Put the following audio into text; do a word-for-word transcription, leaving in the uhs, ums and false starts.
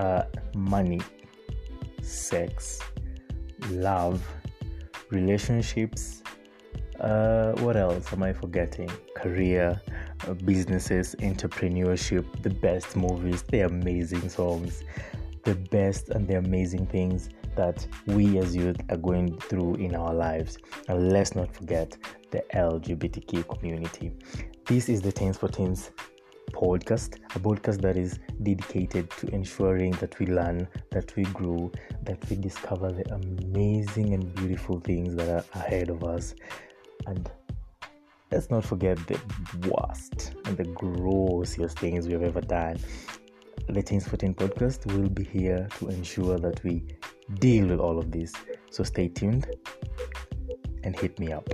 are money, sex, love, relationships, uh, what else am I forgetting? Career, uh, businesses, entrepreneurship, the best movies, the amazing songs, the best and the amazing things that we as youth are going through in our lives. And let's not forget the L G B T Q community. This is the Teens for Teens podcast, a podcast that is dedicated to ensuring that we learn, that we grow, that we discover the amazing and beautiful things that are ahead of us. And let's not forget the worst and the grossest things we've ever done. The Teens for Teens podcast will be here to ensure that we deal with all of this. So stay tuned and hit me up.